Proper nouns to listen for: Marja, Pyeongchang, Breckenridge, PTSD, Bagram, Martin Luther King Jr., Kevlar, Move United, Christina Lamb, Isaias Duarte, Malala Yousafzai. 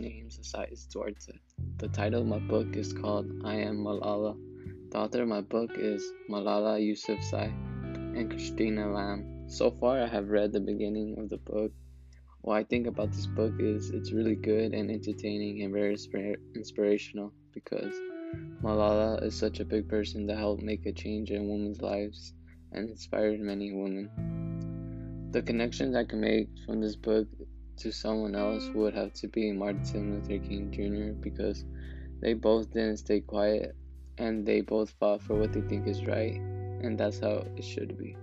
name is Isaias Duarte. The title of my book is called I Am Malala. The author of my book is Malala Yousafzai and Christina Lamb. So far I have read the beginning of the book. What I think about this book is it's really good and entertaining and very inspirational, because Malala is such a big person that helped make a change in women's lives and inspired many women. The connections I can make from this book to someone else would have to be Martin Luther King Jr., because they both didn't stay quiet and they both fought for what they think is right, and that's how it should be.